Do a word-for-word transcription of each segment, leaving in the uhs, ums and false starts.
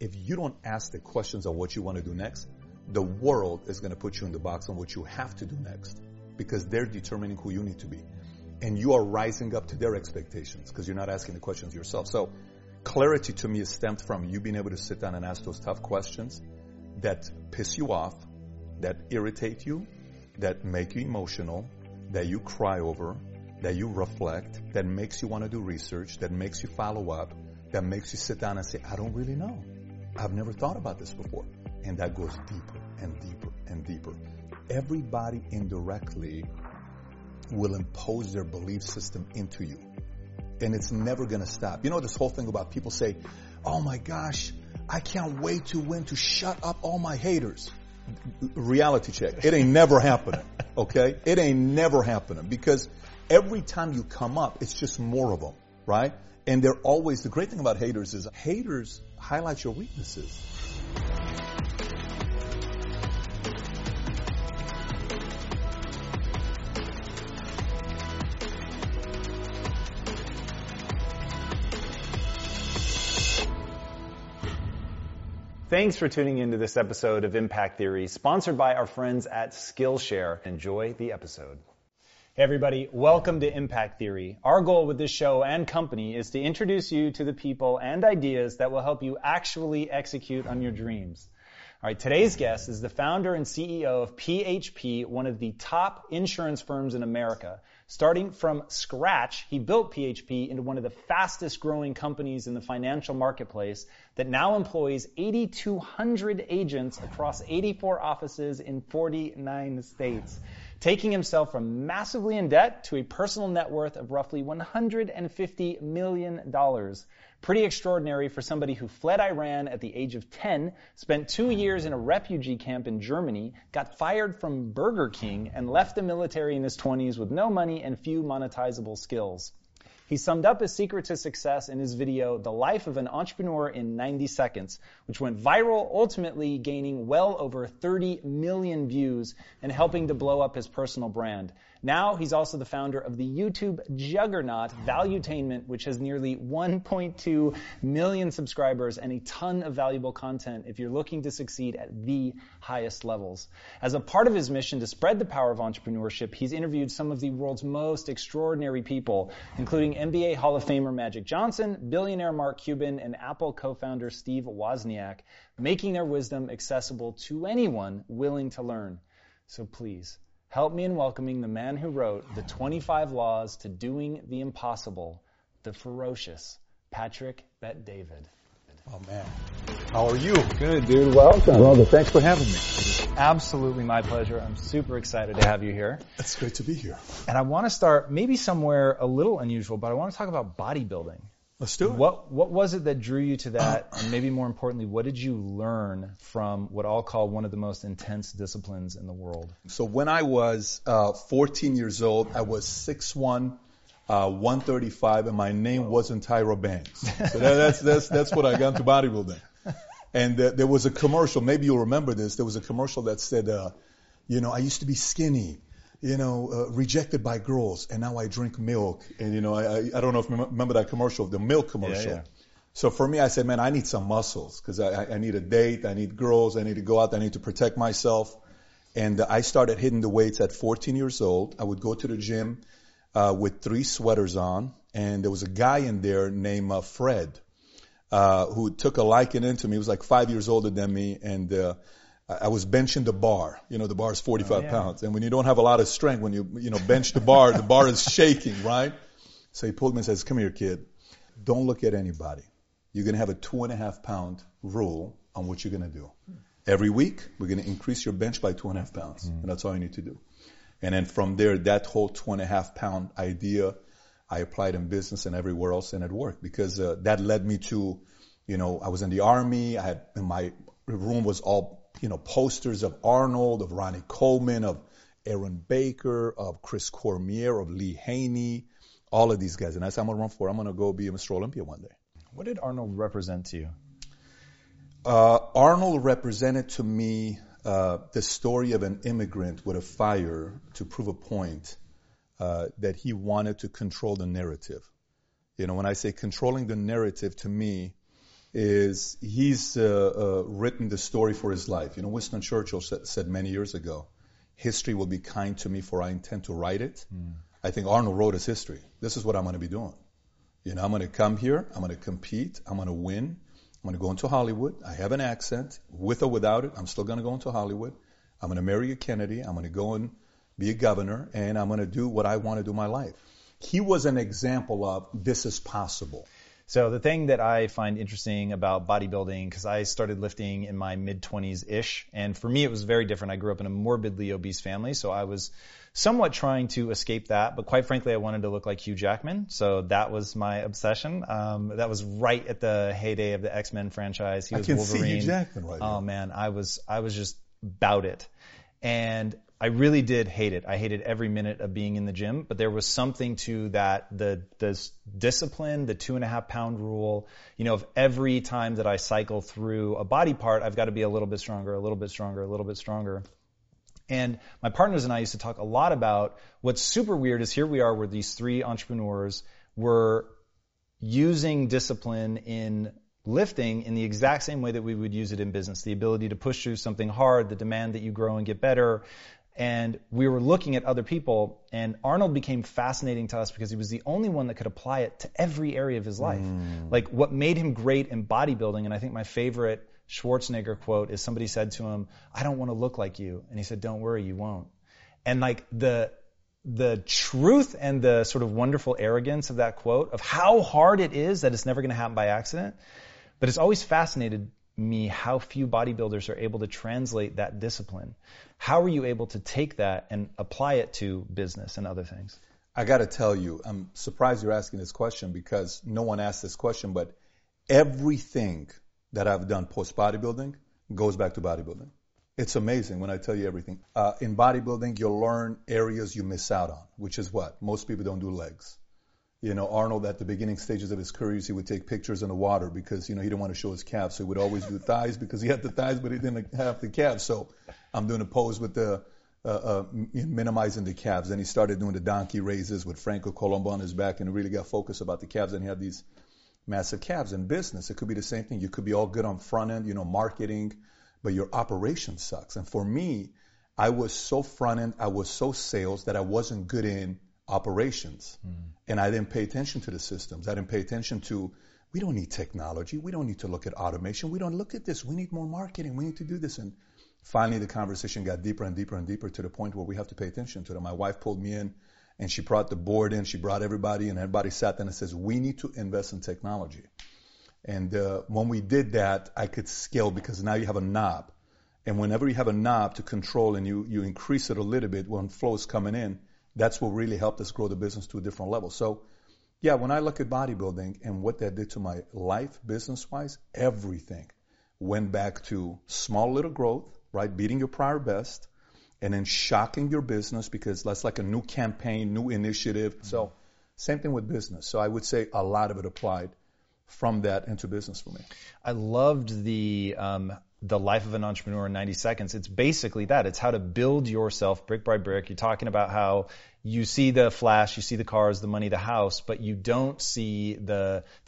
if you don't ask the questions of what you want to do next, the world is going to put you in the box on what you have to do next, because they're determining who you need to be. And you are rising up to their expectations because you're not asking the questions yourself. So clarity to me is stemmed from you being able to sit down and ask those tough questions that piss you off, that irritate you, that make you emotional, that you cry over, that you reflect, that makes you want to do research, that makes you follow up, that makes you sit down and say, I don't really know. I've never thought about this before. And that goes deeper and deeper and deeper. Everybody indirectly will impose their belief system into you. And it's never going to stop. You know, this whole thing about people say, oh my gosh, I can't wait to win to shut up all my haters. Reality check. It ain't never happening. Okay? It ain't never happening, because every time you come up, it's just more of them, right? And they're always, the great thing about haters is haters highlight your weaknesses. Thanks for tuning into this episode of Impact Theory, sponsored by our friends at Skillshare. Enjoy the episode. Hey everybody, welcome to Impact Theory. Our goal with this show and company is to introduce you to the people and ideas that will help you actually execute on your dreams. All right, today's guest is the founder and C E O of P H P, one of the top insurance firms in America. Starting from scratch, he built P H P into one of the fastest growing companies in the financial marketplace that now employs eight thousand two hundred agents across eighty-four offices in forty-nine states, taking himself from massively in debt to a personal net worth of roughly one hundred fifty million dollars. Pretty extraordinary for somebody who fled Iran at the age of ten, spent two years in a refugee camp in Germany, got fired from Burger King, and left the military in his twenties with no money and few monetizable skills. He summed up his secret to success in his video, The Life of an Entrepreneur in ninety Seconds, which went viral, ultimately gaining well over thirty million views and helping to blow up his personal brand. Now he's also the founder of the YouTube juggernaut, Valuetainment, which has nearly one point two million subscribers and a ton of valuable content if you're looking to succeed at the highest levels. As a part of his mission to spread the power of entrepreneurship, he's interviewed some of the world's most extraordinary people, including N B A Hall of Famer Magic Johnson, billionaire Mark Cuban, and Apple co-founder Steve Wozniak, making their wisdom accessible to anyone willing to learn. So please, help me in welcoming the man who wrote The twenty-five Laws to Doing the Impossible, the ferocious Patrick Bet David. Oh, man. How are you? Good, dude. Welcome. Brother, thanks for having me. Absolutely my pleasure. I'm super excited to have you here. It's great to be here. And I want to start maybe somewhere a little unusual, but I want to talk about bodybuilding. Let's do it. What, what was it that drew you to that? And maybe more importantly, what did you learn from what I'll call one of the most intense disciplines in the world? So when I was uh, fourteen years old, I was six one, uh, one thirty-five, and my name wasn't Tyra Banks. So that, that's, that's, that's what I got into bodybuilding. And uh, there was a commercial, maybe you'll remember this, there was a commercial that said, uh, you know, I used to be skinny, you know, uh, rejected by girls, and now I drink milk. And, you know, I I, I don't know if you remember that commercial, the milk commercial. Yeah, yeah. So for me, I said, man, I need some muscles because I, I need a date, I need girls, I need to go out, I need to protect myself. And uh, I started hitting the weights at fourteen years old. I would go to the gym uh, with three sweaters on, and there was a guy in there named uh, Fred uh, who took a liking into me. He was like five years older than me, and uh, I was benching the bar. You know, the bar is forty-five oh, yeah. pounds. And when you don't have a lot of strength, when you, you know, bench the bar, the bar is shaking, right? So he pulled me and says, come here, kid. Don't look at anybody. You're going to have a two and a half pound rule on what you're going to do. Every week, we're going to increase your bench by two and a half pounds. Mm-hmm. And that's all you need to do. And then from there, that whole two and a half pound idea, I applied in business and everywhere else and at work, because uh, that led me to, you know, I was in the army. I had, my room was all, you know, posters of Arnold, of Ronnie Coleman, of Aaron Baker, of Chris Cormier, of Lee Haney, all of these guys. And I said, I'm going to run for it. I'm going to go be a Mister Olympia one day. What did Arnold represent to you? Uh, Arnold represented to me uh, the story of an immigrant with a fire to prove a point uh, that he wanted to control the narrative. You know, when I say controlling the narrative, to me, is he's uh, uh, written the story for his life. You know, Winston Churchill said, said many years ago, history will be kind to me, for I intend to write it. Mm. I think Arnold wrote his history. This is what I'm going to be doing. You know, I'm going to come here. I'm going to compete. I'm going to win. I'm going to go into Hollywood. I have an accent. With or without it, I'm still going to go into Hollywood. I'm going to marry a Kennedy. I'm going to go and be a governor. And I'm going to do what I want to do in my life. He was an example of this is possible. So the thing that I find interesting about bodybuilding, because I started lifting in my mid-twenties-ish, and for me it was very different. I grew up in a morbidly obese family, so I was somewhat trying to escape that, but quite frankly, I wanted to look like Hugh Jackman, so that was my obsession. Um, that was right at the heyday of the X-Men franchise. He was Wolverine. I can see Hugh Jackman right now. Oh man, I was I was just about it. And I really did hate it. I hated every minute of being in the gym, but there was something to that, the, the discipline, the two and a half pound rule. You know, if every time that I cycle through a body part, I've got to be a little bit stronger, a little bit stronger, a little bit stronger. And my partners and I used to talk a lot about what's super weird is here we are, we're these three entrepreneurs, we're using discipline in lifting in the exact same way that we would use it in business, the ability to push through something hard, the demand that you grow and get better. And we were looking at other people, and Arnold became fascinating to us because he was the only one that could apply it to every area of his life. Mm. Like what made him great in bodybuilding, and I think my favorite Schwarzenegger quote is somebody said to him, "I don't want to look like you." And he said, "Don't worry, you won't." And like the the truth and the sort of wonderful arrogance of that quote, of how hard it is that it's never going to happen by accident. But it's always fascinated me how few bodybuilders are able to translate that discipline. How are you able to take that and apply it to business and other things? I got to tell you, I'm surprised you're asking this question because no one asked this question, but everything that I've done post-bodybuilding goes back to bodybuilding. It's amazing when I tell you everything. Uh, in bodybuilding, you'll learn areas you miss out on, which is what? Most people don't do legs. You know, Arnold, at the beginning stages of his career, he would take pictures in the water because, you know, he didn't want to show his calves. So he would always do thighs because he had the thighs, but he didn't have the calves. So I'm doing a pose with the, uh, uh, minimizing the calves. Then he started doing the donkey raises with Franco Colombo on his back and really got focused about the calves. And he had these massive calves. In business, it could be the same thing. You could be all good on front end, you know, marketing, but your operation sucks. And for me, I was so front end, I was so sales that I wasn't good in operations. Mm. And I didn't pay attention to the systems. I didn't pay attention to, we don't need technology. We don't need to look at automation. We don't look at this. We need more marketing. We need to do this. And finally, the conversation got deeper and deeper and deeper to the point where we have to pay attention to them. My wife pulled me in, and she brought the board in. She brought everybody, and everybody sat there and says, we need to invest in technology. And uh, when we did that, I could scale because now you have a knob. And whenever you have a knob to control and you, you increase it a little bit when flow is coming in, that's what really helped us grow the business to a different level. So, yeah, when I look at bodybuilding and what that did to my life business-wise, everything went back to small little growth, right, beating your prior best, and then shocking your business because that's like a new campaign, new initiative. Mm-hmm. So same thing with business. So I would say a lot of it applied from that into business for me. I loved the... Um The Life of an Entrepreneur in ninety seconds. It's basically that. It's how to build yourself brick by brick. You're talking about how you see the flash, you see the cars, the money, the house, but you don't see the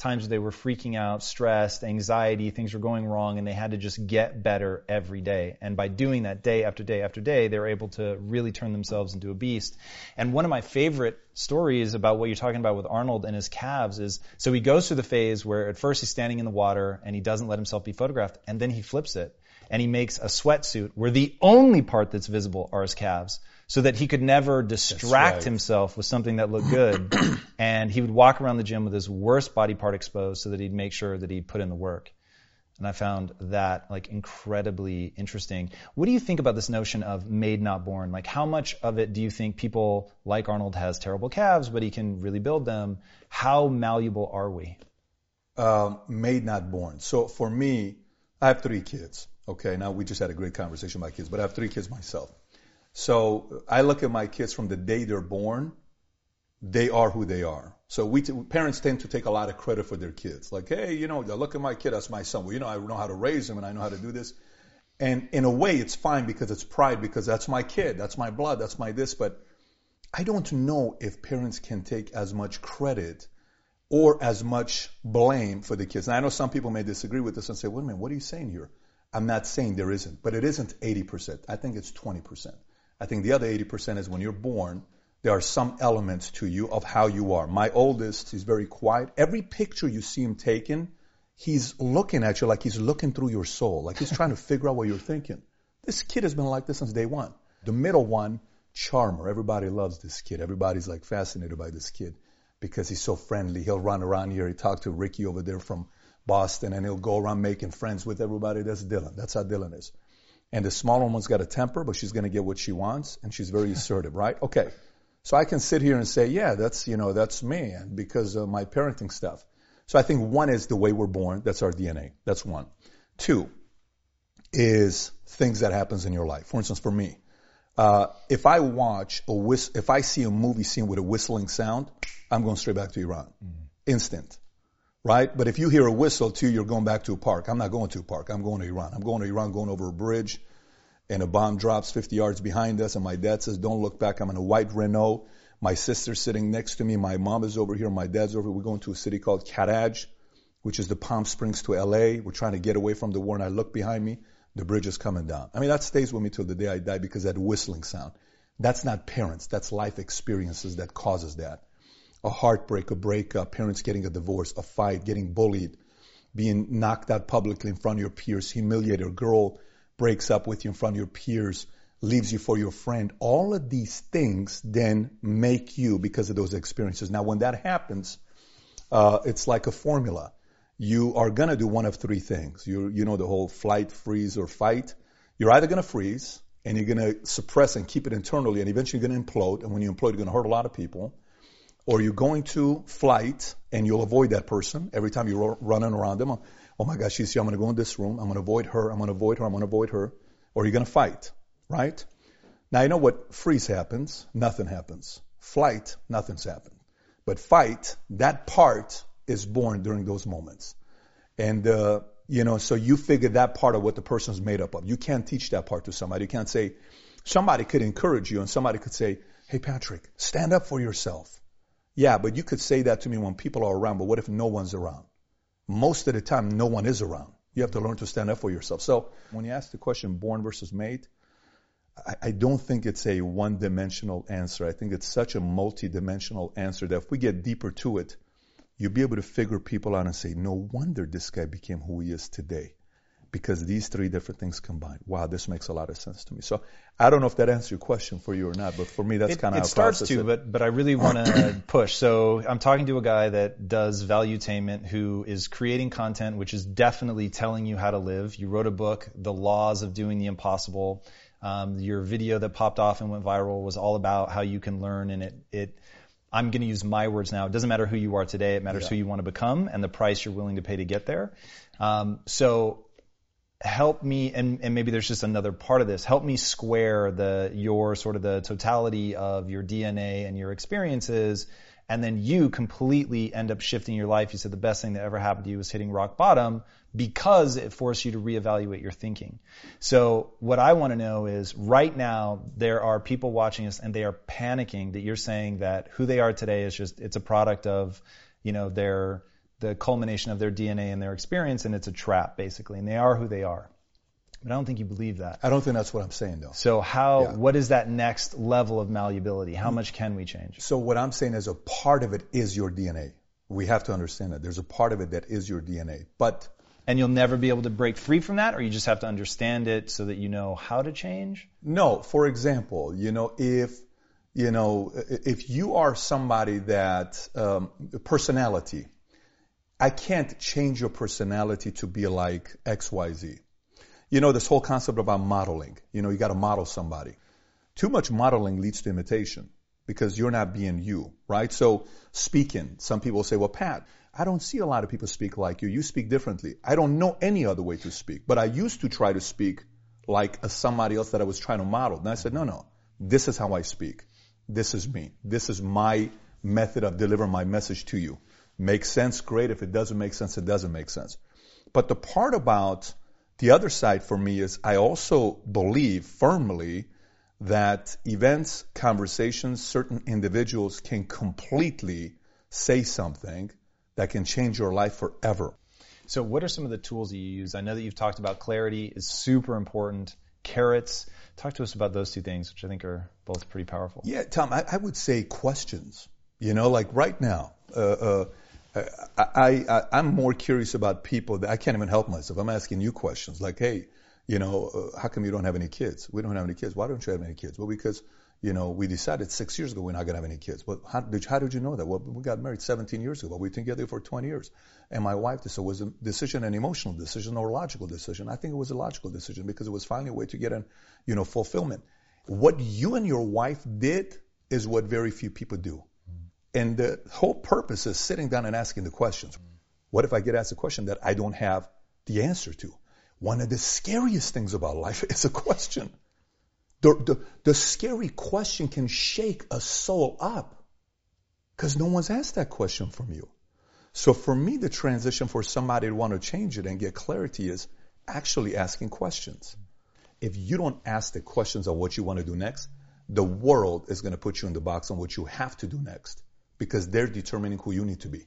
times they were freaking out, stressed, anxiety, things were going wrong, and they had to just get better every day. And by doing that day after day after day, they were able to really turn themselves into a beast. And one of my favorite stories about what you're talking about with Arnold and his calves is, so he goes through the phase where at first he's standing in the water and he doesn't let himself be photographed, and then he flips it. And he makes a sweatsuit where the only part that's visible are his calves so that he could never distract right. himself with something that looked good. And he would walk around the gym with his worst body part exposed so that he'd make sure that he'd put in the work. And I found that like incredibly interesting. What do you think about this notion of made not born? Like how much of it do you think people like Arnold has terrible calves, but he can really build them? How malleable are we? Uh, made not born. So for me, I have three kids. Okay, now we just had a great conversation about kids, but I have three kids myself. So I look at my kids from the day they're born, they are who they are. So we t- parents tend to take a lot of credit for their kids. Like, hey, you know, look at my kid, that's my son. Well, you know, I know how to raise him and I know how to do this. And in a way, it's fine because it's pride, because that's my kid, that's my blood, that's my this. But I don't know if parents can take as much credit or as much blame for the kids. Now, I know some people may disagree with this and say, wait a minute, what are you saying here? I'm not saying there isn't, but it isn't eighty percent. I think it's twenty percent. I think the other eighty percent is when you're born, there are some elements to you of how you are. My oldest is very quiet. Every picture you see him taking, he's looking at you like he's looking through your soul, like he's trying to figure out what you're thinking. This kid has been like this since day one. The middle one, charmer. Everybody loves this kid. Everybody's like fascinated by this kid because he's so friendly. He'll run around here. He talked to Ricky over there from Boston, and he'll go around making friends with everybody. That's Dylan. That's how Dylan is. And the smaller one's got a temper, but she's going to get what she wants, and she's very assertive, right? Okay. So I can sit here and say, yeah, that's, you know, that's me because of my parenting stuff. So I think one is the way we're born. That's our D N A. That's one. Two is things that happens in your life. For instance, for me, uh, if I watch a whist- if I see a movie scene with a whistling sound, I'm going straight back to Iran. Mm-hmm. Instant, right? But if you hear a whistle too, you're going back to a park. I'm not going to a park. I'm going to Iran. I'm going to Iran, going over a bridge, and a bomb drops fifty yards behind us, and my dad says, don't look back. I'm in a white Renault. My sister's sitting next to me. My mom is over here. My dad's over here. We're going to a city called Karaj, which is the Palm Springs to L A. We're trying to get away from the war, and I look behind me. The bridge is coming down. I mean, that stays with me till the day I die because that whistling sound. That's not parents. That's life experiences that causes that. A heartbreak, a breakup, parents getting a divorce, a fight, getting bullied, being knocked out publicly in front of your peers, humiliated, a girl breaks up with you in front of your peers, leaves you for your friend. All of these things then make you because of those experiences. Now, when that happens, uh, it's like a formula. You are going to do one of three things. You you know the whole flight, freeze, or fight. You're either going to freeze, and you're going to suppress and keep it internally, and eventually you're going to implode. And when you implode, you're going to hurt a lot of people. Or you're going to flight, and you'll avoid that person. Every time you're running around them, oh my gosh, she's here, I'm going to go in this room. I'm going to avoid her. I'm going to avoid her. I'm going to avoid her. Or you're going to fight, right? Now, you know what? Freeze happens. Nothing happens. Flight, nothing's happened. But fight, that part is born during those moments. And, uh, you know, so you figure that part of what the person's made up of. You can't teach that part to somebody. You can't say, somebody could encourage you and somebody could say, hey, Patrick, stand up for yourself. Yeah, but you could say that to me when people are around, but what if no one's around? Most of the time, no one is around. You have to learn to stand up for yourself. So when you ask the question, born versus made, I, I don't think it's a one-dimensional answer. I think it's such a multi-dimensional answer that if we get deeper to it, you'll be able to figure people out and say, no wonder this guy became who he is today, because these three different things combined. Wow, this makes a lot of sense to me. So I don't know if that answers your question for you or not, but for me, that's kind of how I process it. It starts to, but, but I really want to push. So I'm talking to a guy that does Valuetainment who is creating content, which is definitely telling you how to live. You wrote a book, The Laws of Doing the Impossible. Um, your video that popped off and went viral was all about how you can learn, and it it I'm going to use my words now. It doesn't matter who you are today. It matters yeah. who you want to become and the price you're willing to pay to get there. Um, so help me, and, and maybe there's just another part of this. Help me square the your sort of the totality of your D N A and your experiences, and then you completely end up shifting your life. You said the best thing that ever happened to you was hitting rock bottom because it forced you to reevaluate your thinking. So what I want to know is right now there are people watching us and they are panicking that you're saying that who they are today is just, it's a product of, you know, their, the culmination of their D N A and their experience, and it's a trap basically, and they are who they are. But I don't think you believe that. I don't think that's what I'm saying, though. So how? Yeah. What is that next level of malleability? How much can we change? So what I'm saying is a part of it is your D N A. We have to understand that. There's a part of it that is your D N A. But and you'll never be able to break free from that, or you just have to understand it so that you know how to change? No. For example, you know, if, you know, if you are somebody that, um, personality, I can't change your personality to be like X Y Z. You know, this whole concept about modeling, you know, you got to model somebody. Too much modeling leads to imitation because you're not being you, right? So speaking, some people say, well, Pat, I don't see a lot of people speak like you. You speak differently. I don't know any other way to speak, but I used to try to speak like a somebody else that I was trying to model. And I said, no, no, this is how I speak. This is me. This is my method of delivering my message to you. Makes sense? Great. If it doesn't make sense, it doesn't make sense. But the part about the other side for me is I also believe firmly that events, conversations, certain individuals can completely say something that can change your life forever. So what are some of the tools that you use? I know that you've talked about clarity is super important. Carrots. Talk to us about those two things, which I think are both pretty powerful. Yeah, Tom, I, I would say questions. You know, like right now, uh, uh, I, I, I, I'm more curious about people that I can't even help myself. I'm asking you questions like, hey, you know, uh, how come you don't have any kids? We don't have any kids. Why don't you have any kids? Well, because, you know, we decided six years ago we're not going to have any kids. Well, how did, how did you know that? Well, we got married seventeen years ago. Well, we've been together for twenty years. And my wife, so it was a decision, an emotional decision or a logical decision. I think it was a logical decision because it was finally a way to get an, you know, fulfillment. What you and your wife did is what very few people do. And the whole purpose is sitting down and asking the questions. What if I get asked a question that I don't have the answer to? One of the scariest things about life is a question. The, the, the scary question can shake a soul up because no one's asked that question from you. So for me, the transition for somebody to want to change it and get clarity is actually asking questions. If you don't ask the questions of what you want to do next, the world is going to put you in the box on what you have to do next, because they're determining who you need to be.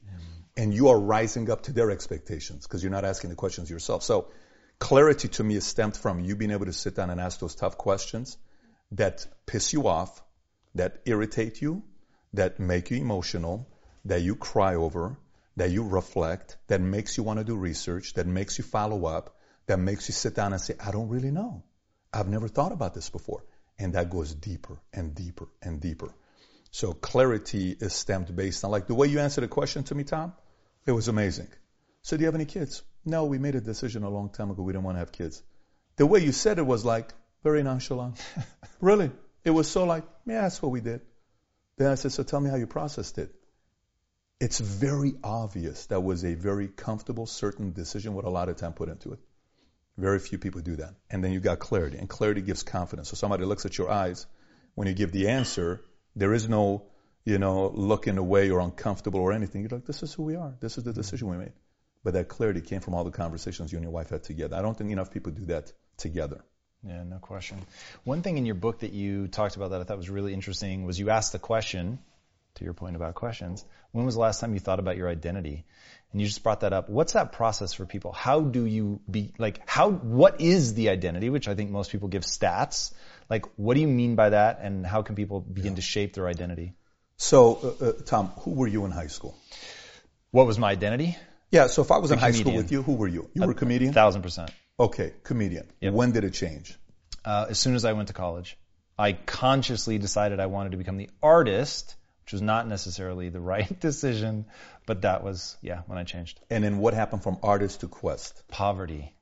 And you are rising up to their expectations because you're not asking the questions yourself. So clarity to me is stemmed from you being able to sit down and ask those tough questions that piss you off, that irritate you, that make you emotional, that you cry over, that you reflect, that makes you want to do research, that makes you follow up, that makes you sit down and say, I don't really know. I've never thought about this before. And that goes deeper and deeper and deeper. So clarity is stemmed based on, like, the way you answered a question to me, Tom, it was amazing. So do you have any kids? No, we made a decision a long time ago. We didn't want to have kids. The way you said it was like very nonchalant. Really? It was so like, yeah, that's what we did. Then I said, so tell me how you processed it. It's very obvious that was a very comfortable, certain decision with a lot of time put into it. Very few people do that. And then you got clarity, and clarity gives confidence. So somebody looks at your eyes. When you give the answer, there is no, you know, looking away or uncomfortable or anything. You're like, this is who we are. This is the decision we made. But that clarity came from all the conversations you and your wife had together. I don't think enough people do that together. Yeah, no question. One thing in your book that you talked about that I thought was really interesting was you asked the question, to your point about questions, when was the last time you thought about your identity? And you just brought that up. What's that process for people? How do you be, like, how, what is the identity, which I think most people give stats. Like, what do you mean by that, and how can people begin yeah. to shape their identity? So, uh, uh, Tom, who were you in high school? What was my identity? Yeah, so if I was in high school with you, who were you? You were a comedian? Thousand percent. Okay, comedian. Yep. When did it change? Uh, as soon as I went to college. I consciously decided I wanted to become the artist, which was not necessarily the right decision, but that was, yeah, when I changed. And then what happened from artist to quest? Poverty.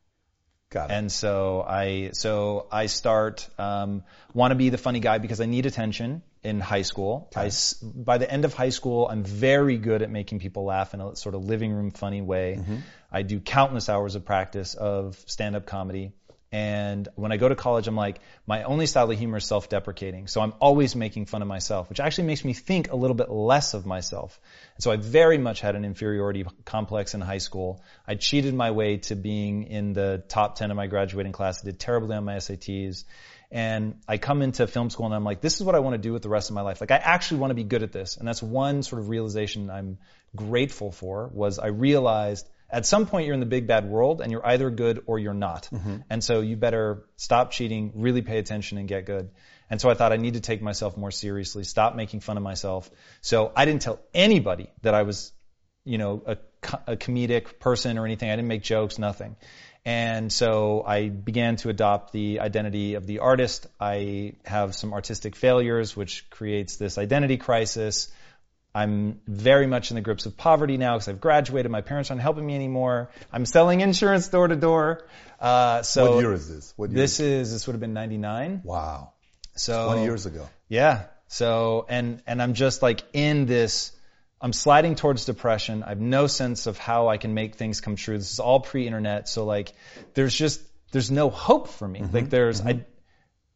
Got it. And so I, so I start, um, want to be the funny guy because I need attention. In high school, okay. I, by the end of high school, I'm very good at making people laugh in a sort of living room funny way. Mm-hmm. I do countless hours of practice of stand-up comedy. And when I go to college, I'm like, my only style of humor is self-deprecating. So I'm always making fun of myself, which actually makes me think a little bit less of myself. And so I very much had an inferiority complex in high school. I cheated my way to being in the top ten of my graduating class. I did terribly on my S A Ts. And I come into film school and I'm like, this is what I want to do with the rest of my life. Like, I actually want to be good at this. And that's one sort of realization I'm grateful for, was I realized at some point you're in the big bad world and you're either good or you're not. Mm-hmm. And so you better stop cheating, really pay attention and get good. And so I thought I need to take myself more seriously, stop making fun of myself. So I didn't tell anybody that I was, you know, a, a comedic person or anything. I didn't make jokes, nothing. And so I began to adopt the identity of the artist. I have some artistic failures, which creates this identity crisis. I'm very much in the grips of poverty now because I've graduated. My parents aren't helping me anymore. I'm selling insurance door to door. Uh, so what year is this? What year this is, is this would have been ninety-nine. Wow. So twenty years ago. Yeah. So, and, and I'm just like in this, I'm sliding towards depression. I have no sense of how I can make things come true. This is all pre-internet. So like, there's just, there's no hope for me. Mm-hmm, like there's, mm-hmm. I,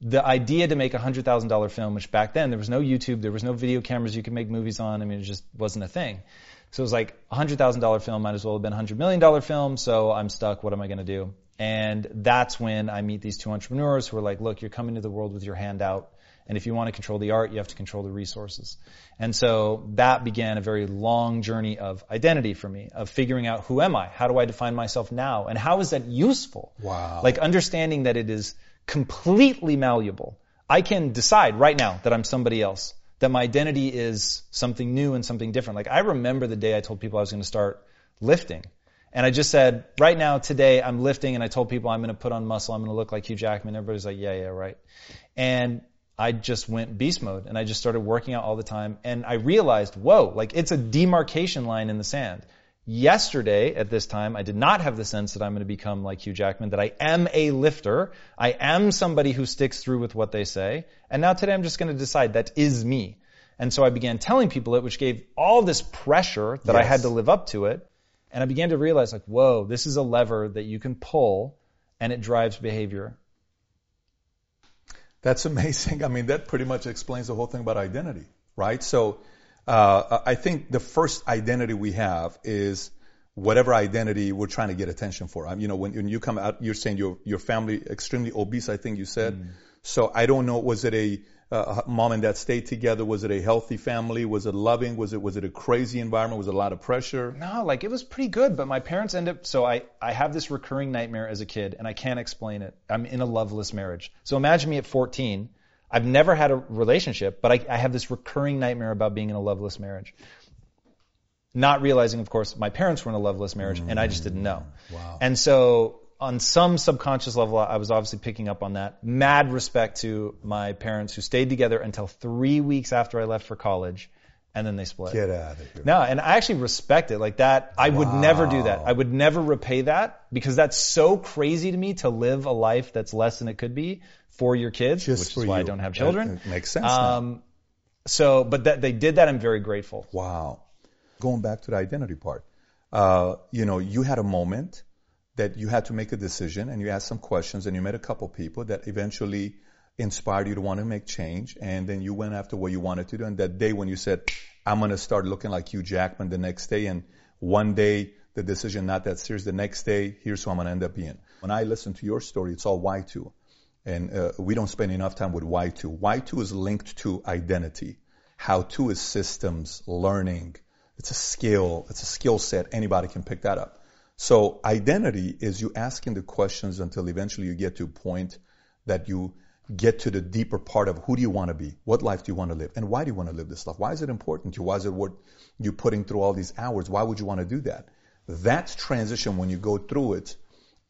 the idea to make a hundred thousand dollar film, which back then there was no YouTube, there was no video cameras you could make movies on. I mean, it just wasn't a thing. So it was like a hundred thousand dollar film might as well have been a hundred million dollar film. So I'm stuck. What am I going to do? And that's when I meet these two entrepreneurs who are like, look, you're coming to the world with your hand out. And if you want to control the art, you have to control the resources. And so that began a very long journey of identity for me, of figuring out who am I? How do I define myself now? And how is that useful? Wow. Like understanding that it is completely malleable. I can decide right now that I'm somebody else, that my identity is something new and something different. Like I remember the day I told people I was going to start lifting. And I just said, right now, today, I'm lifting. And I told people I'm going to put on muscle. I'm going to look like Hugh Jackman. Everybody's like, yeah, yeah, right. And I just went beast mode. And I just started working out all the time. And I realized, whoa, like it's a demarcation line in the sand. Yesterday, at this time, I did not have the sense that I'm going to become like Hugh Jackman, that I am a lifter. I am somebody who sticks through with what they say. And now today, I'm just going to decide that is me. And so I began telling people it, which gave all this pressure that yes. I had to live up to it. And I began to realize, like, whoa, this is a lever that you can pull, and it drives behavior. That's amazing. I mean, that pretty much explains the whole thing about identity, right? So uh, I think the first identity we have is whatever identity we're trying to get attention for. I mean, you know, when, when you come out, you're saying your your family extremely obese, I think you said. Mm. So I don't know, was it a uh, mom and dad stayed together? Was it a healthy family? Was it loving? Was it was it a crazy environment? Was it a lot of pressure? No, like it was pretty good, but my parents end up, so I, I have this recurring nightmare as a kid, and I can't explain it. I'm in a loveless marriage. So imagine me at fourteen. I've never had a relationship, but I, I have this recurring nightmare about being in a loveless marriage. Not realizing, of course, my parents were in a loveless marriage, mm. and I just didn't know. Wow. And so on some subconscious level, I was obviously picking up on that. Mad respect to my parents who stayed together until three weeks after I left for college, and then they split. Get out of here. No, and I actually respect it. Like that, I wow. would never do that. I would never repay that, because that's so crazy to me to live a life that's less than it could be for your kids, Just which is why you. I don't have children. That makes sense. Um, so, but that, they did that. I'm very grateful. Wow. Going back to the identity part, uh, you know, you had a moment that you had to make a decision, and you asked some questions, and you met a couple people that eventually inspired you to want to make change, and then you went after what you wanted to do. And that day when you said, I'm going to start looking like Hugh Jackman the next day, and one day the decision not that serious, the next day, here's who I'm going to end up being. When I listen to your story, it's all why two. And uh, we don't spend enough time with why two. why two is linked to identity. how to is systems, learning. It's a skill. It's a skill set. Anybody can pick that up. So identity is you asking the questions until eventually you get to a point that you get to the deeper part of who do you want to be? What life do you want to live? And why do you want to live this life? Why is it important to you? Why is it worth you putting through all these hours? Why would you want to do that? That's transition when you go through it.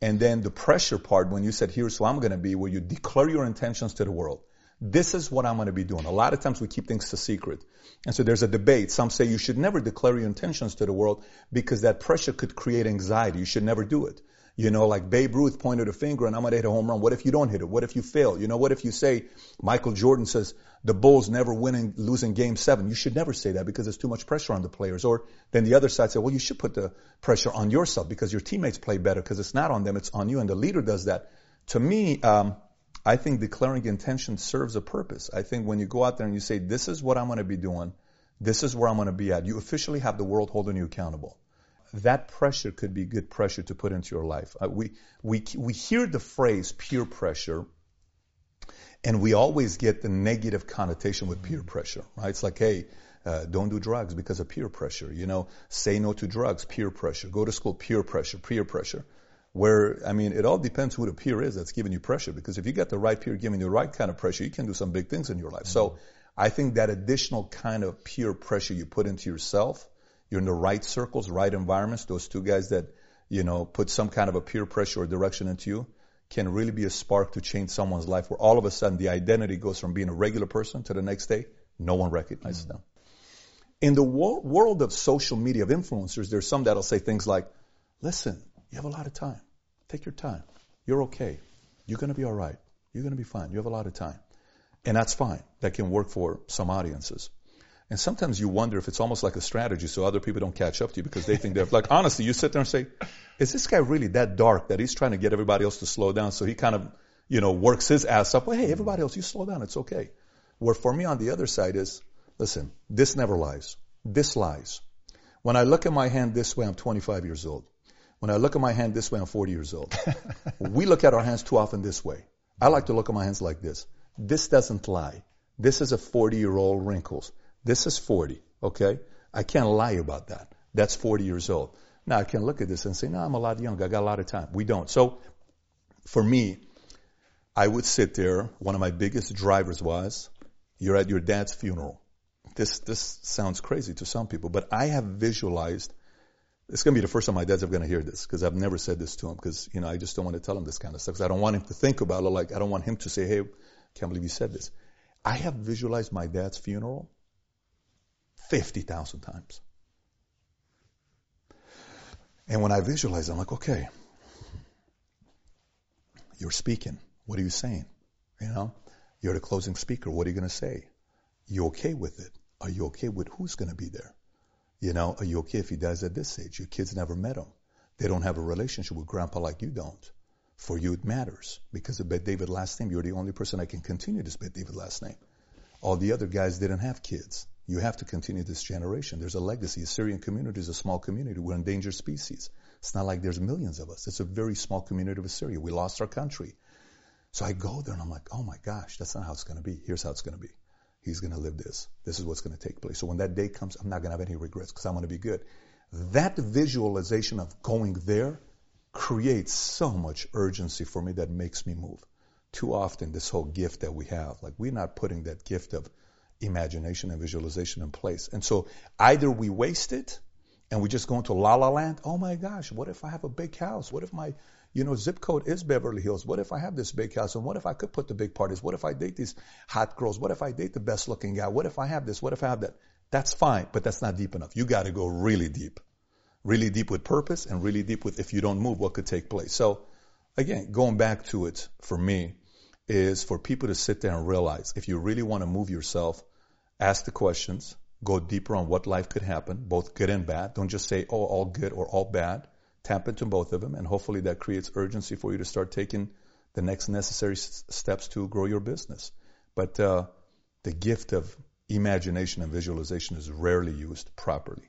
And then the pressure part when you said, here's who I'm going to be, where you declare your intentions to the world. This is what I'm going to be doing. A lot of times we keep things a secret. And so there's a debate. Some say you should never declare your intentions to the world because that pressure could create anxiety. You should never do it. You know, like Babe Ruth pointed a finger and I'm going to hit a home run. What if you don't hit it? What if you fail? You know, what if you say, Michael Jordan says, the Bulls never winning, losing game seven. You should never say that because there's too much pressure on the players. Or then the other side said, well, you should put the pressure on yourself because your teammates play better because it's not on them, it's on you. And the leader does that. To me, um, I think declaring intention serves a purpose. I think when you go out there and you say, this is what I'm going to be doing, this is where I'm going to be at, you officially have the world holding you accountable. That pressure could be good pressure to put into your life. Uh, we, we, we hear the phrase peer pressure, and we always get the negative connotation with peer pressure, right? It's like, hey, uh, don't do drugs because of peer pressure. You know, say no to drugs, peer pressure. Go to school, peer pressure, peer pressure. Where, I mean, it all depends who the peer is that's giving you pressure, because if you got the right peer giving you the right kind of pressure, you can do some big things in your life. Mm-hmm. So I think that additional kind of peer pressure you put into yourself, you're in the right circles, right environments, those two guys that, you know, put some kind of a peer pressure or direction into you can really be a spark to change someone's life where all of a sudden the identity goes from being a regular person to the next day, no one recognizes mm-hmm. them. In the wor- world of social media, of influencers, there's some that'll say things like, listen, you have a lot of time. Take your time. You're okay. You're going to be all right. You're going to be fine. You have a lot of time. And that's fine. That can work for some audiences. And sometimes you wonder if it's almost like a strategy so other people don't catch up to you because they think they're like, honestly, you sit there and say, is this guy really that dark that he's trying to get everybody else to slow down? So he kind of, you know, works his ass up. Well, hey, everybody else, you slow down. It's okay. Where for me on the other side is, listen, this never lies. This lies. When I look at my hand this way, I'm twenty-five years old. When I look at my hand this way, I'm forty years old. We look at our hands too often this way. I like to look at my hands like this. This doesn't lie. This is a forty-year-old wrinkles. This is forty, okay? I can't lie about that. That's forty years old. Now, I can look at this and say, no, I'm a lot younger. I got a lot of time. We don't. So, for me, I would sit there. One of my biggest drivers was, you're at your dad's funeral. This this sounds crazy to some people, but I have visualized. It's going to be the first time my dad's ever going to hear this, because I've never said this to him, because, you know, I just don't want to tell him this kind of stuff, because I don't want him to think about it. Like, I don't want him to say, hey, can't believe you said this. I have visualized my dad's funeral fifty thousand times. And when I visualize, I'm like, okay, you're speaking. What are you saying? You know, you're the closing speaker. What are you going to say? You okay with it? Are you okay with who's going to be there? You know, are you okay if he dies at this age? Your kids never met him. They don't have a relationship with grandpa like you don't. For you, it matters. Because of Bet David last name, you're the only person I can continue this Bet David last name. All the other guys didn't have kids. You have to continue this generation. There's a legacy. The Syrian community is a small community. We're an endangered species. It's not like there's millions of us. It's a very small community of Syria. We lost our country. So I go there and I'm like, oh my gosh, that's not how it's going to be. Here's how it's going to be. He's going to live this. This is what's going to take place. So when that day comes, I'm not going to have any regrets because I'm going to be good. That visualization of going there creates so much urgency for me that makes me move. Too often, this whole gift that we have, like we're not putting that gift of imagination and visualization in place. And so either we waste it and we just go into la la land. Oh my gosh, what if I have a big house? What if my, you know, zip code is Beverly Hills? What if I have this big house? And what if I could put the big parties? What if I date these hot girls? What if I date the best looking guy? What if I have this? What if I have that? That's fine, but that's not deep enough. You got to go really deep, really deep with purpose and really deep with if you don't move, what could take place. So again, going back to it for me is for people to sit there and realize if you really want to move yourself, ask the questions, go deeper on what life could happen, both good and bad. Don't just say, oh, all good or all bad. Tap into both of them, and hopefully that creates urgency for you to start taking the next necessary s- steps to grow your business. But uh, the gift of imagination and visualization is rarely used properly.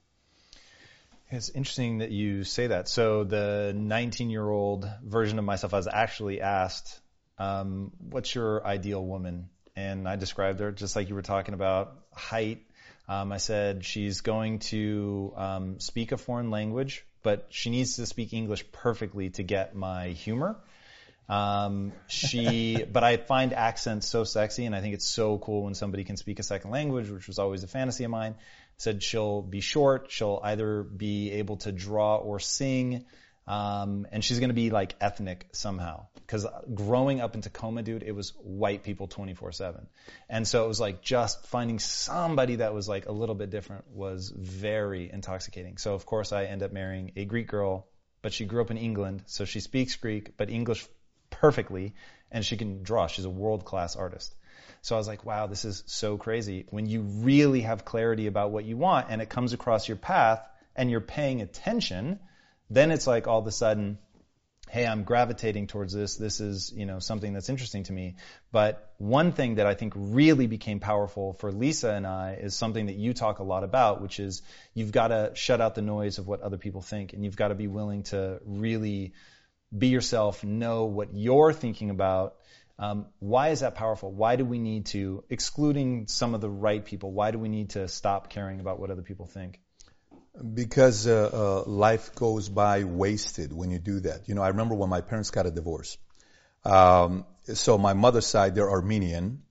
It's interesting that you say that. So the nineteen-year-old version of myself, I was actually asked, um, what's your ideal woman? And I described her just like you were talking about, height. Um, I said she's going to um, speak a foreign language, but she needs to speak English perfectly to get my humor. Um, she, but I find accents so sexy, and I think it's so cool when somebody can speak a second language, which was always a fantasy of mine. I said she'll be short. She'll either be able to draw or sing. Um, and she's going to be like ethnic somehow, because growing up in Tacoma, dude, it was white people twenty-four seven. And so it was like just finding somebody that was like a little bit different was very intoxicating. So of course I end up marrying a Greek girl, but she grew up in England. So she speaks Greek, but English perfectly, and she can draw. She's a world-class artist. So I was like, wow, this is so crazy. When you really have clarity about what you want and it comes across your path and you're paying attention, then it's like all of a sudden, hey, I'm gravitating towards this. This is, you know, something that's interesting to me. But one thing that I think really became powerful for Lisa and I is something that you talk a lot about, which is you've got to shut out the noise of what other people think, and you've got to be willing to really be yourself, know what you're thinking about. Um, why is that powerful? Why do we need to, excluding some of the right people, why do we need to stop caring about what other people think? Because uh, uh, life goes by wasted when you do that. You know, I remember when my parents got a divorce. Um, so my mother's side, they're Armenian,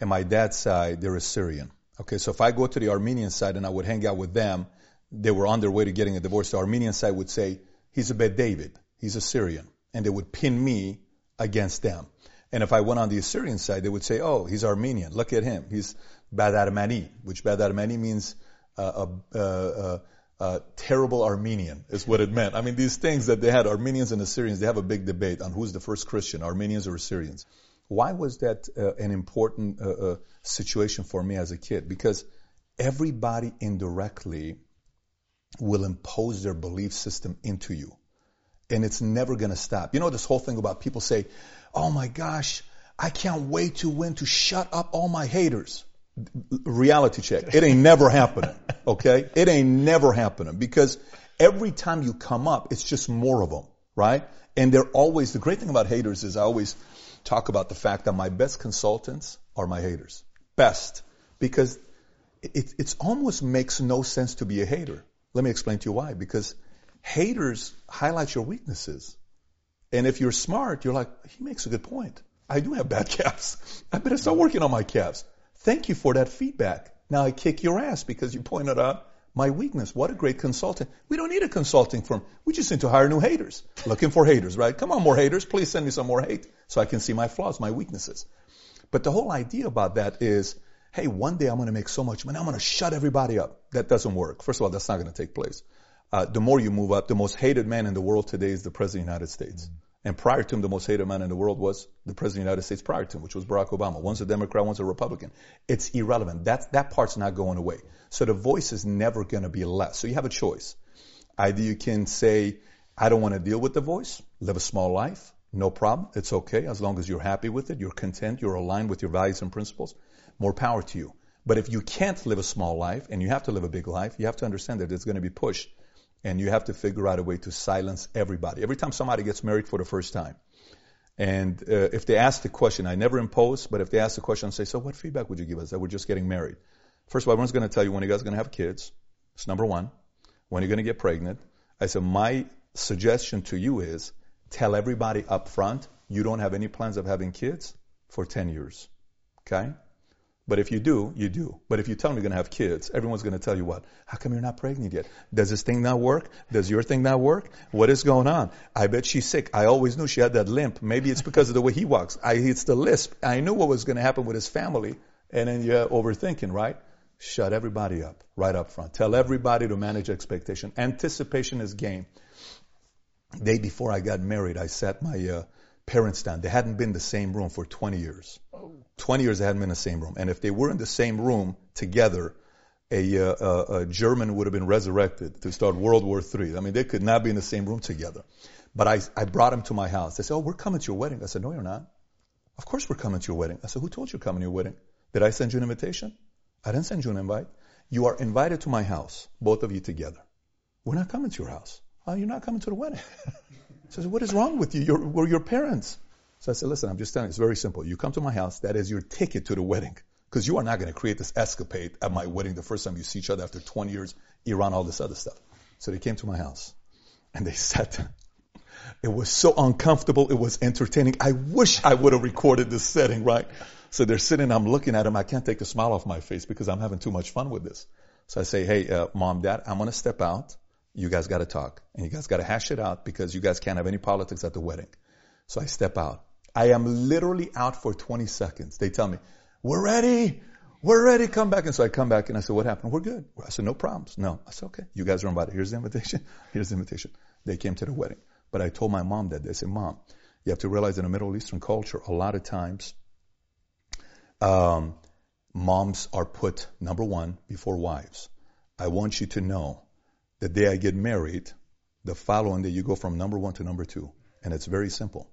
and my dad's side, they're Assyrian. Okay, so if I go to the Armenian side and I would hang out with them, they were on their way to getting a divorce. The Armenian side would say, he's a Bet David, he's Assyrian, and they would pin me against them. And if I went on the Assyrian side, they would say, oh, he's Armenian, look at him, he's Bad Armeni, which Bad Armeni means uh, uh, uh, Uh, terrible Armenian is what it meant. I mean, these things that they had, Armenians and Assyrians, they have a big debate on who's the first Christian, Armenians or Assyrians. Why was that uh, an important uh, uh, situation for me as a kid? Because everybody indirectly will impose their belief system into you. And it's never going to stop. You know, this whole thing about people say, oh my gosh, I can't wait to win to shut up all my haters. Reality check. It ain't never happening. Okay? It ain't never happening, because every time you come up, it's just more of them, right? And they're always, the great thing about haters is I always talk about the fact that my best consultants are my haters. best, because it, it almost makes no sense to be a hater. Let me explain to you why. Because haters highlight your weaknesses. And if you're smart, you're like, he makes a good point. I do have bad calves. I better start working on my calves. Thank you for that feedback. Now I kick your ass because you pointed out my weakness. What a great consultant. We don't need a consulting firm. We just need to hire new haters. Looking for haters, right? Come on, more haters. Please send me some more hate so I can see my flaws, my weaknesses. But the whole idea about that is, hey, one day I'm going to make so much money, I'm going to shut everybody up. That doesn't work. First of all, that's not going to take place. Uh, the more you move up, the most hated man in the world today is the President of the United States. Mm-hmm. And prior to him, the most hated man in the world was the President of the United States prior to him, which was Barack Obama. One's a Democrat, one's a Republican. It's irrelevant. That, that part's not going away. So the voice is never going to be less. So you have a choice. Either you can say, I don't want to deal with the voice, live a small life, no problem, it's okay, as long as you're happy with it, you're content, you're aligned with your values and principles, more power to you. But if you can't live a small life and you have to live a big life, you have to understand that it's going to be pushed. And you have to figure out a way to silence everybody. Every time somebody gets married for the first time, and uh, if they ask the question, I never impose, but if they ask the question, I'll say, so what feedback would you give us that we're just getting married? First of all, everyone's going to tell you when you guys are going to have kids. It's number one. When you're going to get pregnant. I said, my suggestion to you is tell everybody up front, you don't have any plans of having kids for ten years. Okay? But if you do, you do. But if you tell them you're going to have kids, everyone's going to tell you what? How come you're not pregnant yet? Does this thing not work? Does your thing not work? What is going on? I bet she's sick. I always knew she had that limp. Maybe it's because of the way he walks. I, it's the lisp. I knew what was going to happen with his family. And then you're overthinking, right? Shut everybody up, right up front. Tell everybody to manage expectation. Anticipation is game. The day before I got married, I sat my... Uh, parents down. They hadn't been in the same room for twenty years. twenty years they hadn't been in the same room. And if they were in the same room together, a, uh, a, a German would have been resurrected to start World War Three. I mean, they could not be in the same room together. But I, I brought them to my house. They said, oh, we're coming to your wedding. I said, no, you're not. Of course we're coming to your wedding. I said, who told you coming to your wedding? Did I send you an invitation? I didn't send you an invite. You are invited to my house, both of you together. We're not coming to your house. Oh, you're not coming to the wedding. So I said, what is wrong with you? You're, we're your parents. So I said, listen, I'm just telling you, it's very simple. You come to my house, that is your ticket to the wedding. Because you are not going to create this escapade at my wedding the first time you see each other after twenty years, Iran, all this other stuff. So they came to my house, and they sat down. It was so uncomfortable, it was entertaining. I wish I would have recorded this setting, right? So they're sitting, I'm looking at them, I can't take the smile off my face because I'm having too much fun with this. So I say, hey, uh, mom, dad, I'm going to step out. You guys got to talk, and you guys got to hash it out because you guys can't have any politics at the wedding. So I step out. I am literally out for twenty seconds. They tell me, we're ready. We're ready. Come back. And so I come back, and I said, what happened? We're good. I said, no problems. No. I said, okay. You guys are invited. Here's the invitation. Here's the invitation. They came to the wedding. But I told my mom that. They said, Mom, you have to realize in a Middle Eastern culture, a lot of times um, moms are put, number one, before wives. I want you to know the day I get married, the following day you go from number one to number two. And it's very simple.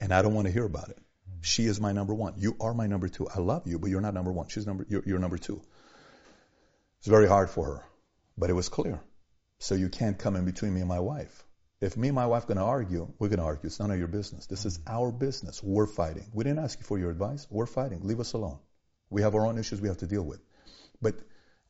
And I don't want to hear about it. She is my number one. You are my number two. I love you, but you're not number one. She's number, you're, you're number two. It's very hard for her, but it was clear. So you can't come in between me and my wife. If me and my wife are going to argue, we're going to argue. It's none of your business. This is our business. We're fighting. We didn't ask you for your advice. We're fighting. Leave us alone. We have our own issues we have to deal with. But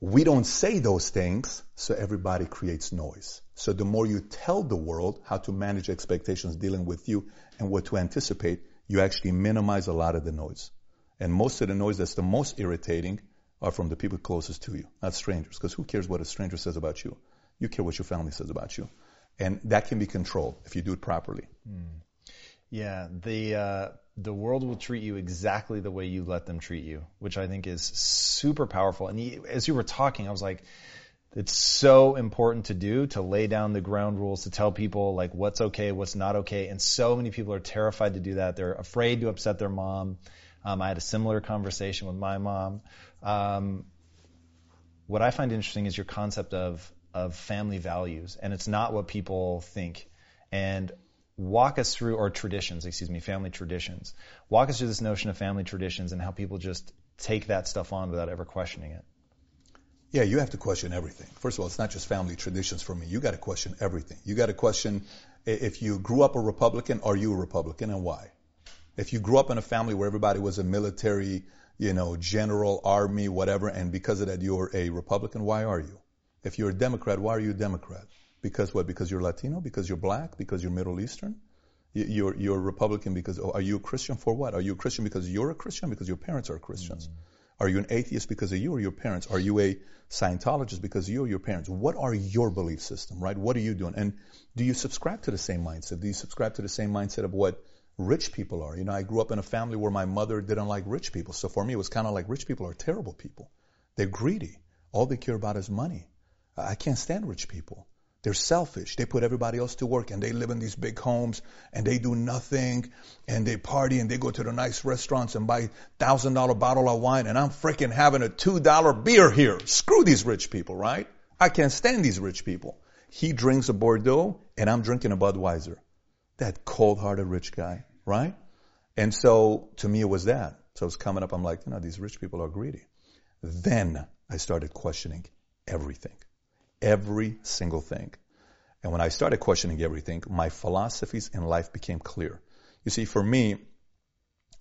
we don't say those things, so everybody creates noise. So the more you tell the world how to manage expectations dealing with you and what to anticipate, you actually minimize a lot of the noise. And most of the noise that's the most irritating are from the people closest to you, not strangers, because who cares what a stranger says about you? You care what your family says about you. And that can be controlled if you do it properly. Mm. Yeah, the uh, the world will treat you exactly the way you let them treat you, which I think is super powerful. And he, as you were talking, I was like, it's so important to do, to lay down the ground rules, to tell people like what's okay, what's not okay. And so many people are terrified to do that. They're afraid to upset their mom. Um, I had a similar conversation with my mom. Um, what I find interesting is your concept of of family values, and it's not what people think. And walk us through, or traditions, excuse me, family traditions. Walk us through this notion of family traditions and how people just take that stuff on without ever questioning it. Yeah, you have to question everything. First of all, it's not just family traditions for me. You got to question everything. You got to question if you grew up a Republican, are you a Republican and why? If you grew up in a family where everybody was a military, you know, general, army, whatever, and because of that you're a Republican. Why are you? If you're a Democrat, why are you a Democrat? Because what? Because you're Latino? Because you're black? Because you're Middle Eastern? You're, you're a Republican because, oh, are you a Christian for what? Are you a Christian because you're a Christian? Because your parents are Christians. Mm-hmm. Are you an atheist because of you or your parents? Are you a Scientologist because of you or your parents? What are your belief system, right? What are you doing? And do you subscribe to the same mindset? Do you subscribe to the same mindset of what rich people are? You know, I grew up in a family where my mother didn't like rich people. So for me, it was kind of like rich people are terrible people. They're greedy. All they care about is money. I can't stand rich people. They're selfish. They put everybody else to work, and they live in these big homes, and they do nothing, and they party, and they go to the nice restaurants and buy one thousand dollar bottle of wine, and I'm freaking having a two dollar beer here. Screw these rich people, right? I can't stand these rich people. He drinks a Bordeaux, and I'm drinking a Budweiser. That cold-hearted rich guy, right? And so, to me, it was that. So it's coming up, I'm like, you know, these rich people are greedy. Then I started questioning everything. Every single thing. And when I started questioning everything, my philosophies in life became clear. You see, for me,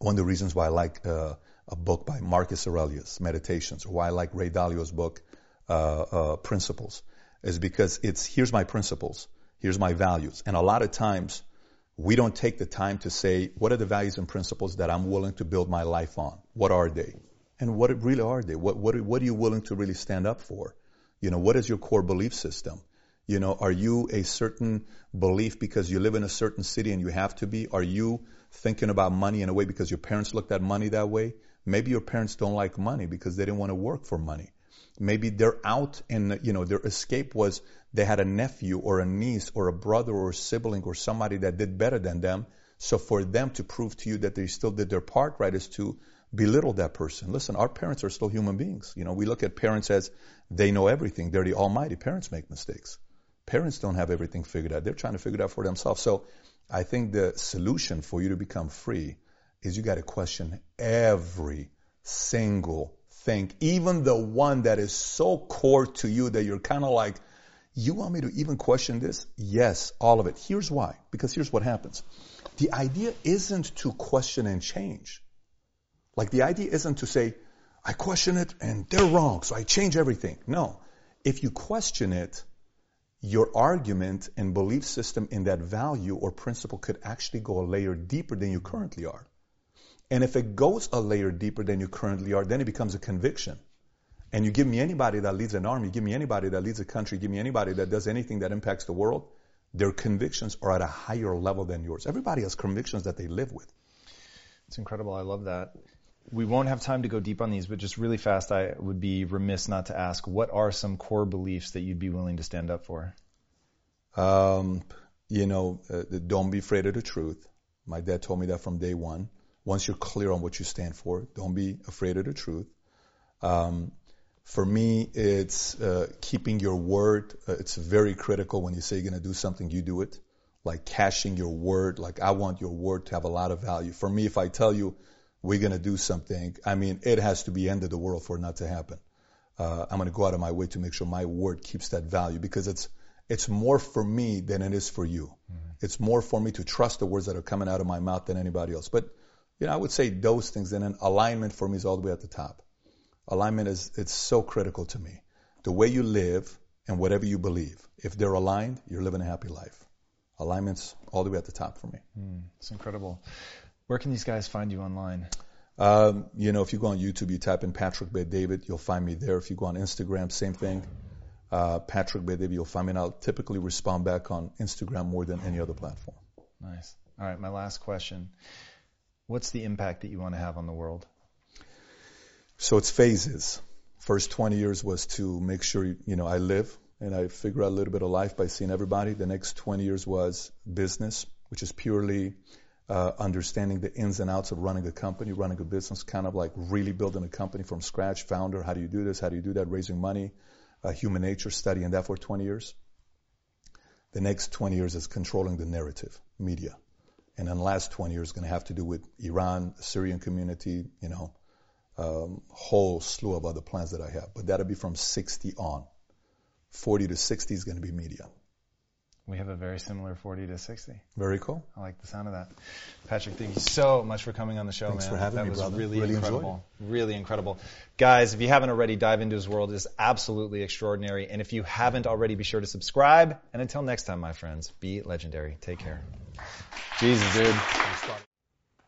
one of the reasons why I like uh, a book by Marcus Aurelius, Meditations, or why I like Ray Dalio's book, uh, uh, Principles, is because it's, here's my principles, here's my values. And a lot of times, we don't take the time to say, what are the values and principles that I'm willing to build my life on? What are they? And what really are they? What, what, what are you willing to really stand up for? You know, what is your core belief system? You know, are you a certain belief because you live in a certain city and you have to be? Are you thinking about money in a way because your parents looked at money that way? Maybe your parents don't like money because they didn't want to work for money. Maybe they're out and, you know, their escape was they had a nephew or a niece or a brother or a sibling or somebody that did better than them. So for them to prove to you that they still did their part right is to belittle that person. Listen, our parents are still human beings. You know, we look at parents as they know everything. They're the almighty. Parents make mistakes. Parents don't have everything figured out. They're trying to figure it out for themselves. So I think the solution for you to become free is you got to question every single thing, even the one that is so core to you that you're kind of like, you want me to even question this? Yes, all of it. Here's why. Because here's what happens. The idea isn't to question and change. Like the idea isn't to say, I question it and they're wrong, so I change everything. No. If you question it, your argument and belief system in that value or principle could actually go a layer deeper than you currently are. And if it goes a layer deeper than you currently are, then it becomes a conviction. And you give me anybody that leads an army, give me anybody that leads a country, give me anybody that does anything that impacts the world, their convictions are at a higher level than yours. Everybody has convictions that they live with. It's incredible. I love that. We won't have time to go deep on these, but just really fast, I would be remiss not to ask, what are some core beliefs that you'd be willing to stand up for? Um, you know, uh, don't be afraid of the truth. My dad told me that from day one. Once you're clear on what you stand for, don't be afraid of the truth. Um, for me, it's uh, keeping your word. Uh, it's very critical when you say you're going to do something, you do it. Like cashing your word. Like I want your word to have a lot of value. For me, if I tell you, we're going to do something. I mean, it has to be end of the world for it not to happen. Uh, I'm going to go out of my way to make sure my word keeps that value because it's it's more for me than it is for you. Mm-hmm. It's more for me to trust the words that are coming out of my mouth than anybody else. But, you know, I would say those things. And then alignment for me is all the way at the top. Alignment is, it's so critical to me. The way you live and whatever you believe. If they're aligned, you're living a happy life. Alignment's all the way at the top for me. Mm, it's incredible. Where can these guys find you online? Um, you know, if you go on YouTube, you type in Patrick Bet David, you'll find me there. If you go on Instagram, same thing. Uh, Patrick Bet David, you'll find me. And I'll typically respond back on Instagram more than any other platform. Nice. All right, my last question. What's the impact that you want to have on the world? So it's phases. First twenty years was to make sure, you know, I live and I figure out a little bit of life by seeing everybody. The next twenty years was business, which is purely... Uh, understanding the ins and outs of running a company, running a business, kind of like really building a company from scratch, founder, how do you do this, how do you do that, raising money, uh, human nature, studying that for twenty years. The next twenty years is controlling the narrative, media. And then the last twenty years is going to have to do with Iran, Syrian community, you know, um, whole slew of other plans that I have. But that'll be from sixty on. forty to sixty is going to be media. we have a very similar forty to sixty. Very cool. I like the sound of that. Patrick, thank you so much for coming on the show. Thanks man. for having that me, was brother. Really, really incredible. Enjoyed. Really incredible. Guys, if you haven't already, dive into his world. It's absolutely extraordinary. And if you haven't already, be sure to subscribe. And until next time, my friends, be legendary. Take care. Jesus, dude.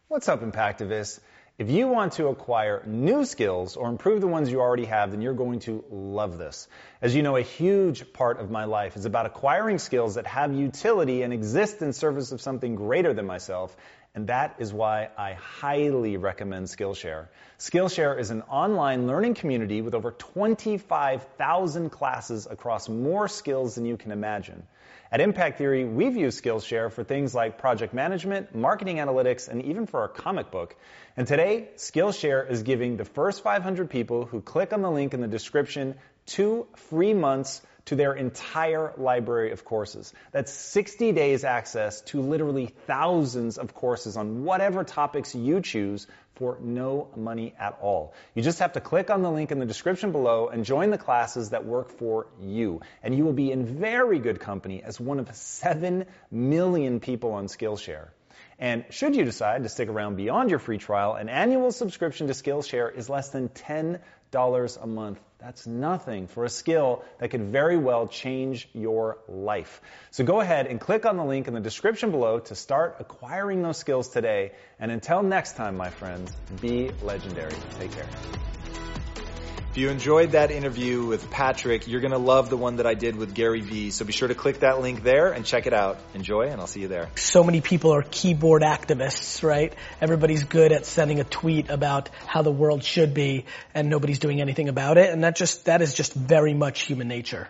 What's up, Impactivists? If you want to acquire new skills or improve the ones you already have, then you're going to love this. As you know, a huge part of my life is about acquiring skills that have utility and exist in service of something greater than myself, and that is why I highly recommend Skillshare. Skillshare is an online learning community with over twenty-five thousand classes across more skills than you can imagine. At Impact Theory, we've used Skillshare for things like project management, marketing analytics, and even for our comic book. And today, Skillshare is giving the first five hundred people who click on the link in the description two free months to their entire library of courses. That's sixty days access to literally thousands of courses on whatever topics you choose for no money at all. You just have to click on the link in the description below and join the classes that work for you. And you will be in very good company as one of seven million people on Skillshare. And should you decide to stick around beyond your free trial, an annual subscription to Skillshare is less than ten dollars a month. That's nothing for a skill that could very well change your life. So go ahead and click on the link in the description below to start acquiring those skills today. And until next time, my friends, be legendary. Take care. If you enjoyed that interview with Patrick, you're going to love the one that I did with Gary Vee. So be sure to click that link there and check it out. Enjoy, and I'll see you there. So many people are keyboard activists, right? Everybody's good at sending a tweet about how the world should be, and nobody's doing anything about it. And that just that is just very much human nature.